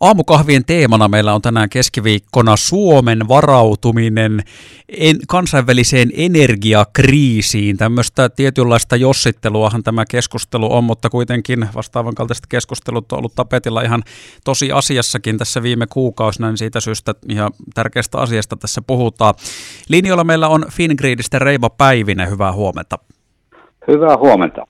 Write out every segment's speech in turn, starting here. Aamukahvien teemana meillä on tänään keskiviikkona Suomen varautuminen kansainväliseen energiakriisiin. Tämmöistä tietynlaista jossitteluahan tämä keskustelu on, mutta kuitenkin vastaavan kaltaiset keskustelut on ollut tapetilla ihan tosi asiassakin tässä viime kuukausina, niin siitä syystä ihan tärkeästä asiasta tässä puhutaan. Linjoilla meillä on Fingridistä Reima Päivinen, hyvää huomenta. Hyvää huomenta.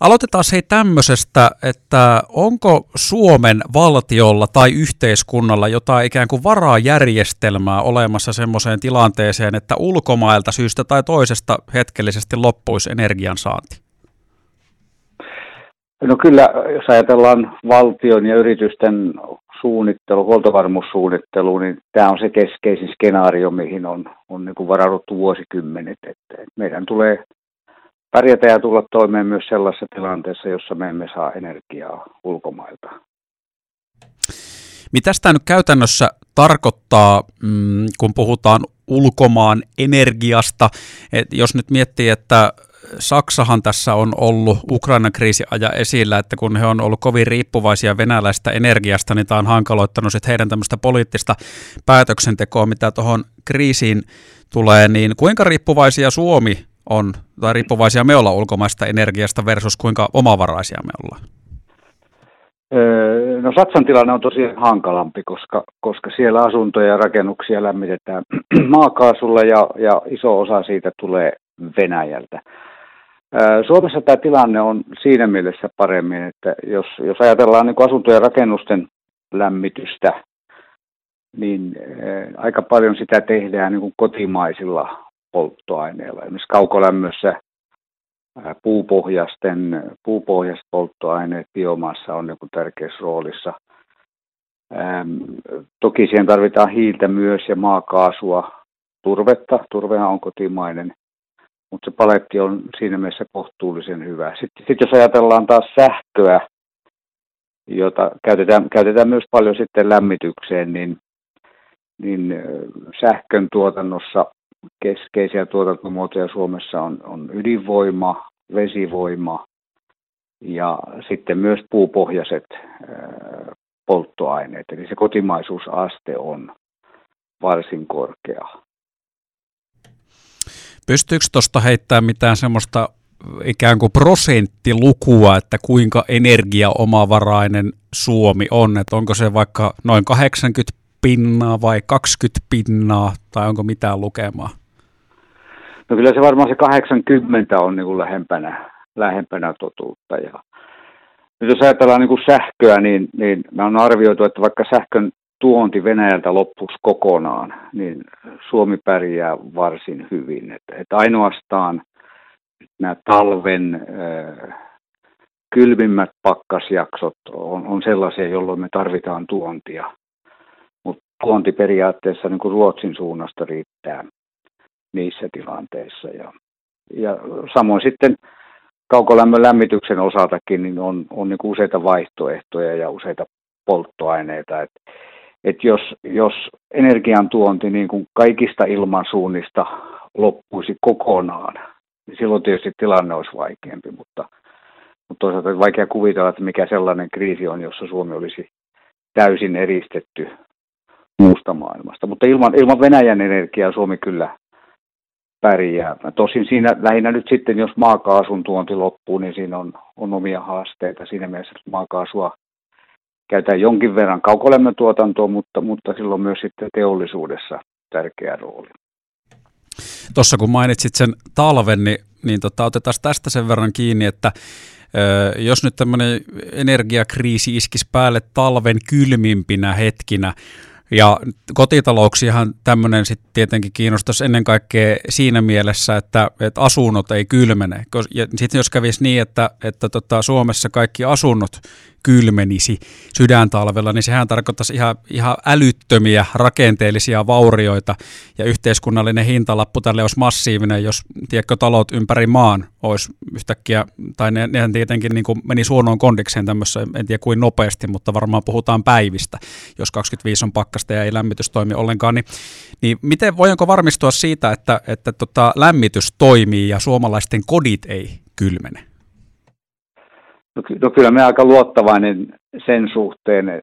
Aloitetaan se tämmöisestä, että onko Suomen valtiolla tai yhteiskunnalla jotain ikään kuin varajärjestelmää olemassa semmoiseen tilanteeseen, että ulkomailta syystä tai toisesta hetkellisesti loppuisi energiansaanti? No kyllä, jos ajatellaan valtion ja yritysten suunnittelu, huoltovarmuussuunnittelu, niin tämä on se keskeisin skenaario, mihin on niin kuin varauduttu vuosikymmenet. Että meidän tulee pärjätä ja tulla toimeen myös sellaisessa tilanteessa, jossa me emme saa energiaa ulkomailta. Mitä tämä nyt käytännössä tarkoittaa, kun puhutaan ulkomaan energiasta? Et jos nyt miettii, että Saksahan tässä on ollut Ukrainan kriisiajan esillä, että kun he on ollut kovin riippuvaisia venäläistä energiasta, niin tämä on hankaloittanut sit heidän tämmöistä poliittista päätöksentekoa, mitä tuohon kriisiin tulee, niin kuinka riippuvaisia Suomi on, tai riippuvaisia me ollaan ulkomaista energiasta versus kuinka omavaraisia me ollaan? No Saksan tilanne on tosiaan hankalampi, koska siellä asuntoja ja rakennuksia lämmitetään maakaasulla ja iso osa siitä tulee Venäjältä. Suomessa tämä tilanne on siinä mielessä paremmin, että jos ajatellaan niin kuin asuntojen ja rakennusten lämmitystä, niin aika paljon sitä tehdään niin kuin kotimaisilla polttoaineilla. Esimerkiksi kaukolämmössä puupohjaiset polttoaineet, biomassa on joku tärkeässä roolissa. Toki siihen tarvitaan hiiltä myös ja maakaasua, turvetta. Turvehan on kotimainen, mutta se paletti on siinä mielessä kohtuullisen hyvä. Sitten jos ajatellaan taas sähköä, jota käytetään myös paljon sitten lämmitykseen, niin sähkön tuotannossa keskeisiä tuotantomuotoja Suomessa on ydinvoima, vesivoima ja sitten myös puupohjaiset polttoaineet. Eli se kotimaisuusaste on varsin korkea. Pystyykö tuosta heittämään mitään semmoista ikään kuin prosenttilukua, että kuinka energiaomavarainen Suomi on? Että onko se vaikka noin 80% vai 20% tai onko mitään lukemaa? No kyllä se varmaan se 80 on niin kuin lähempänä totuutta. Ja nyt jos ajatellaan niin kuin sähköä, niin me on arvioitu, että vaikka sähkön tuonti Venäjältä loppuisi kokonaan, niin Suomi pärjää varsin hyvin. Että ainoastaan nämä talven kylmimmät pakkasjaksot on sellaisia, jolloin me tarvitaan tuontia. Tuonti periaatteessa niin kuin Ruotsin suunnasta riittää niissä tilanteissa. Ja samoin sitten kaukolämmön lämmityksen osaltakin niin on niin kuin useita vaihtoehtoja ja useita polttoaineita. Et jos energiantuonti niin kuin kaikista ilmansuunnista loppuisi kokonaan, niin silloin tietysti tilanne olisi vaikeampi. Mutta toisaalta on vaikea kuvitella, että mikä sellainen kriisi on, jossa Suomi olisi täysin eristetty muusta maailmasta, mutta ilman Venäjän energiaa Suomi kyllä pärjää. Tosin siinä lähinnä nyt sitten, jos maakaasun tuonti loppuu, niin siinä on omia haasteita. Siinä mielessä maakaasua käytetään jonkin verran kaukolämmön tuotantoon, mutta sillä on myös sitten teollisuudessa tärkeä rooli. Tuossa kun mainitsit sen talven, niin otetaan tästä sen verran kiinni, että jos nyt tämmöinen energiakriisi iskisi päälle talven kylmimpinä hetkinä, ja kotitalouksiahan tämmöinen sitten tietenkin kiinnostaisi ennen kaikkea siinä mielessä, että asunnot ei kylmene. Ja sitten jos kävisi niin, että Suomessa kaikki asunnot kylmenisi sydäntalvella, niin sehän tarkoittaisi ihan älyttömiä rakenteellisia vaurioita. Ja yhteiskunnallinen hintalappu tälle olisi massiivinen, jos tiedätkö, talot ympäri maan olisi yhtäkkiä, tai nehän tietenkin niin kuin meni huonoon kondikseen tämmössä, en tiedä kuin nopeasti, mutta varmaan puhutaan päivistä, jos 25 on pakkasta ja ei lämmitys toimi ollenkaan, niin miten voidaanko varmistua siitä, että lämmitys toimii ja suomalaisten kodit ei kylmene? No kyllä minä aika luottavainen sen suhteen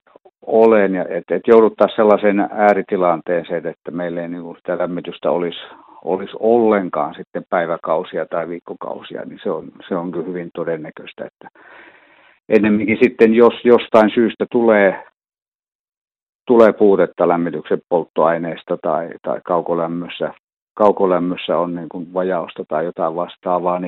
olen, ja että jouduttaisiin sellaiseen ääritilanteeseen, että meillä ei niin sitä lämmitystä olisi ollenkaan sitten päiväkausia tai viikkokausia, niin se on kyllä hyvin todennäköistä, että ennemminkin sitten, jos jostain syystä tulee puutetta lämmityksen polttoaineesta tai kaukolämmössä on niin kuin vajausta tai jotain vastaavaa,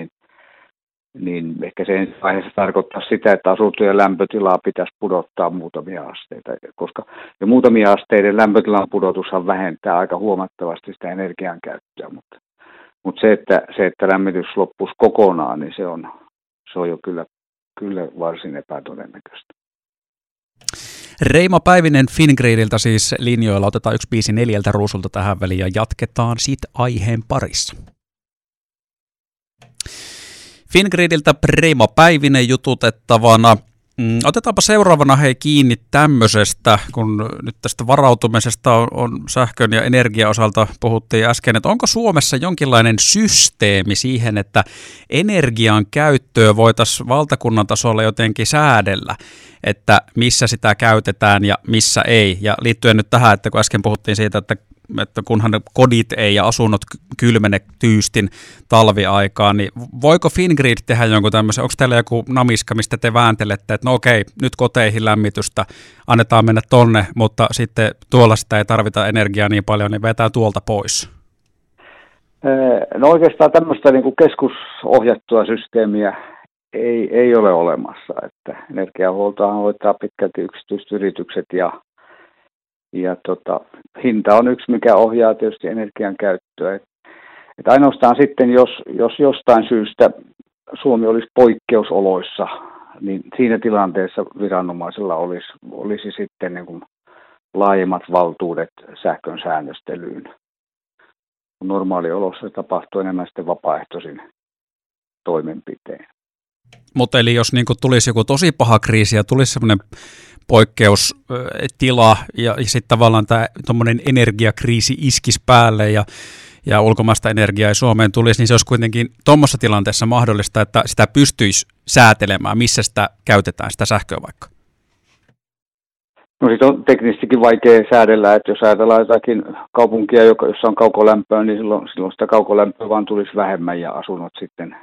niin ehkä se ensi vaiheessa tarkoittaa sitä, että asuntojen lämpötilaa pitäisi pudottaa muutamia asteita, koska jo muutamia asteiden lämpötilan pudotushan vähentää aika huomattavasti sitä energian käyttöä, mutta se, että lämmitys loppuisi kokonaan, niin se on jo kyllä varsin epätodennäköistä. Reima Päivinen Fingridiltä siis linjoilla. Otetaan 154 ruusulta tähän väliin ja jatketaan sit aiheen parissa. Fingridiltä Reima Päivinen jututettavana. Otetaanpa seuraavana kiinni tämmöisestä, kun nyt tästä varautumisesta on sähkön ja energian osalta puhuttiin äsken, että onko Suomessa jonkinlainen systeemi siihen, että energian käyttöä voitaisiin valtakunnan tasolla jotenkin säädellä, että missä sitä käytetään ja missä ei. Ja liittyen nyt tähän, että kun äsken puhuttiin siitä, että kunhan kodit ei ja asunnot kylmene tyystin talviaikaan, niin voiko Fingrid tehdä jonkun tämmöisen, onko teillä joku namiska, mistä te vääntelette, että no okei, nyt koteihin lämmitystä, annetaan mennä tonne, mutta sitten tuolla sitä ei tarvita energiaa niin paljon, niin vetää tuolta pois? No oikeastaan tämmöistä niin kuin keskusohjattua systeemiä ei ole olemassa, että energiahuoltohan hoitaa pitkälti yksityiset yritykset ja hinta on yksi, mikä ohjaa tietysti energian käyttöä. Et ainoastaan sitten, jos jostain syystä Suomi olisi poikkeusoloissa, niin siinä tilanteessa viranomaisilla olisi sitten niin kuin laajemmat valtuudet sähkön säännöstelyyn. Normaaliolossa tapahtuu enemmän sitten vapaaehtoisin toimenpiteen. Mutta eli jos niin kuin tulisi joku tosi paha kriisi ja tulisi semmoinen poikkeustila ja sitten tavallaan tämä tuommoinen energiakriisi iskisi päälle ja ulkomaista energiaa ei Suomeen tulisi, niin se olisi kuitenkin tuommoisessa tilanteessa mahdollista, että sitä pystyisi säätelemään, missä sitä käytetään, sitä sähköä vaikka. No siitä on teknistikin vaikea säädellä, että jos ajatellaan jotakin kaupunkia, jossa on kaukolämpöä, niin silloin sitä kaukolämpöä vaan tulisi vähemmän ja asunnot sitten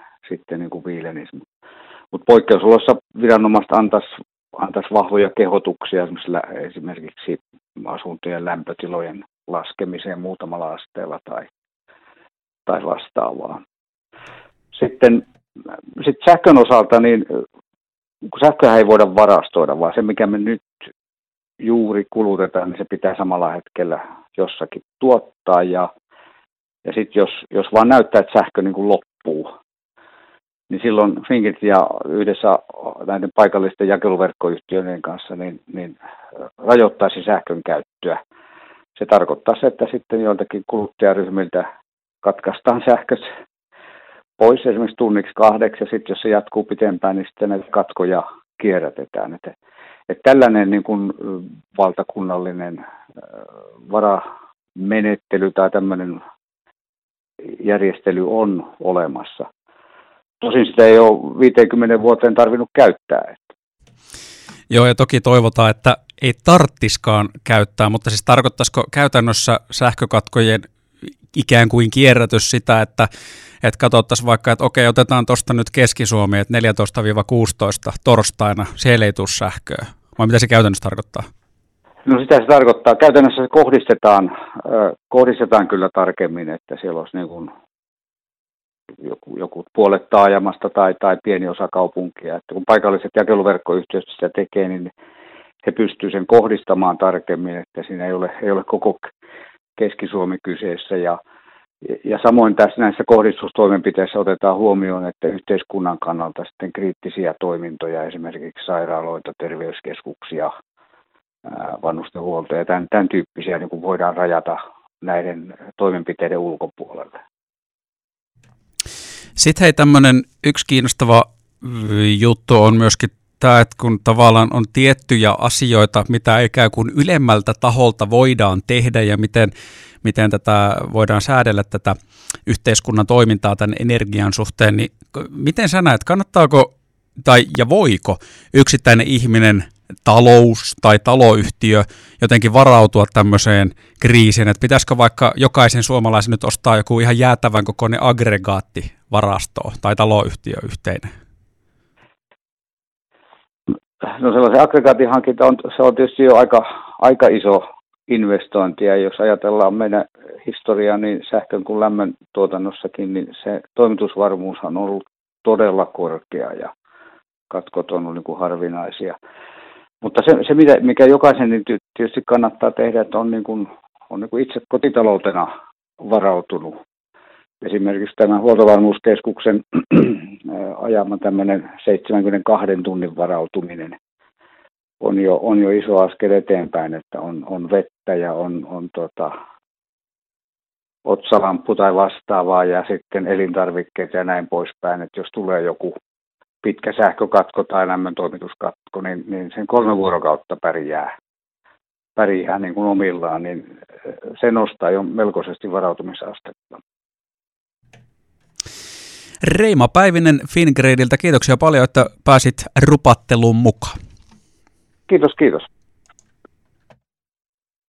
niin kuin viilenisi. Mutta poikkeusoloissa viranomaista antaisi vahvoja kehotuksia esimerkiksi asuntojen lämpötilojen laskemiseen muutamalla asteella tai vastaavaa. Sitten sähkön osalta, niin sähköä ei voida varastoida, vaan se mikä me nyt juuri kulutetaan, niin se pitää samalla hetkellä jossakin tuottaa. Ja sitten jos vaan näyttää, että sähkö niin kuin loppuu, niin silloin Fingrid ja yhdessä näiden paikallisten jakeluverkkoyhtiöiden kanssa niin rajoittaisi sähkön käyttöä. Se tarkoittaa se, että sitten joiltakin kuluttajaryhmiltä katkaistaan sähköt pois esimerkiksi tunniksi 2, ja sitten jos se jatkuu pitempään, niin sitten näitä katkoja kierrätetään. Että tällainen niin kuin valtakunnallinen varamenettely tai tämmöinen järjestely on olemassa. Tosin sitä ei ole 50 vuoteen tarvinnut käyttää. Joo, ja toki toivotaan, että ei tarttiskaan käyttää, mutta siis tarkoittaisiko käytännössä sähkökatkojen ikään kuin kierrätys sitä, että katsottaisiin vaikka, että okei, otetaan tuosta nyt Keski-Suomi, että 14-16 torstaina, siellä ei tule sähköä. Vai mitä se käytännössä tarkoittaa? No sitä se tarkoittaa. Käytännössä se kohdistetaan kyllä tarkemmin, että siellä olisi niin kuin joku puolet taajamasta tai pieni osa kaupunkia. Että kun paikalliset jakeluverkkoyhtiöt sitä tekee, niin he pystyvät sen kohdistamaan tarkemmin, että siinä ei ole koko Keski-Suomi kyseessä. Ja samoin tässä näissä kohdistustoimenpiteissä otetaan huomioon, että yhteiskunnan kannalta sitten kriittisiä toimintoja, esimerkiksi sairaaloita, terveyskeskuksia, vanhustenhuolto ja tämän tyyppisiä niin kuin voidaan rajata näiden toimenpiteiden ulkopuolelle. Sitten hei, tämmöinen yksi kiinnostava juttu on myöskin tämä, että kun tavallaan on tiettyjä asioita, mitä ikään kuin ylemmältä taholta voidaan tehdä ja miten tätä voidaan säädellä tätä yhteiskunnan toimintaa tämän energian suhteen, niin miten sä näet, kannattaako ja voiko yksittäinen ihminen talous tai taloyhtiö jotenkin varautua tämmöiseen kriisiin, että pitäisikö vaikka jokaisen suomalaisen nyt ostaa joku ihan jäätävän kokoinen aggregaatti varastoon tai taloyhtiö yhteinen? No sellaisen aggregaatihankinta on tietysti jo aika iso investointi, ja jos ajatellaan meidän historiaa, niin sähkön kuin lämmön tuotannossakin, niin se toimitusvarmuushan on ollut todella korkea ja katkot on ollut niin kuin harvinaisia. Mutta se mikä jokaisen niin tietysti kannattaa tehdä, että on niin kuin itse kotitaloutena varautunut. Esimerkiksi tämän huoltovarmuuskeskuksen ajama tämmöinen 72 tunnin varautuminen on jo iso askel eteenpäin, että on vettä ja on otsalamppu tai vastaavaa ja sitten elintarvikkeita ja näin poispäin, että jos tulee joku pitkä sähkökatko tai lämmön toimituskatko, niin sen 3 vuorokautta pärjää niin kuin omillaan, niin se nostaa jo melkoisesti varautumisastetta. Reima Päivinen Fingridiltä, kiitoksia paljon, että pääsit rupatteluun mukaan. Kiitos.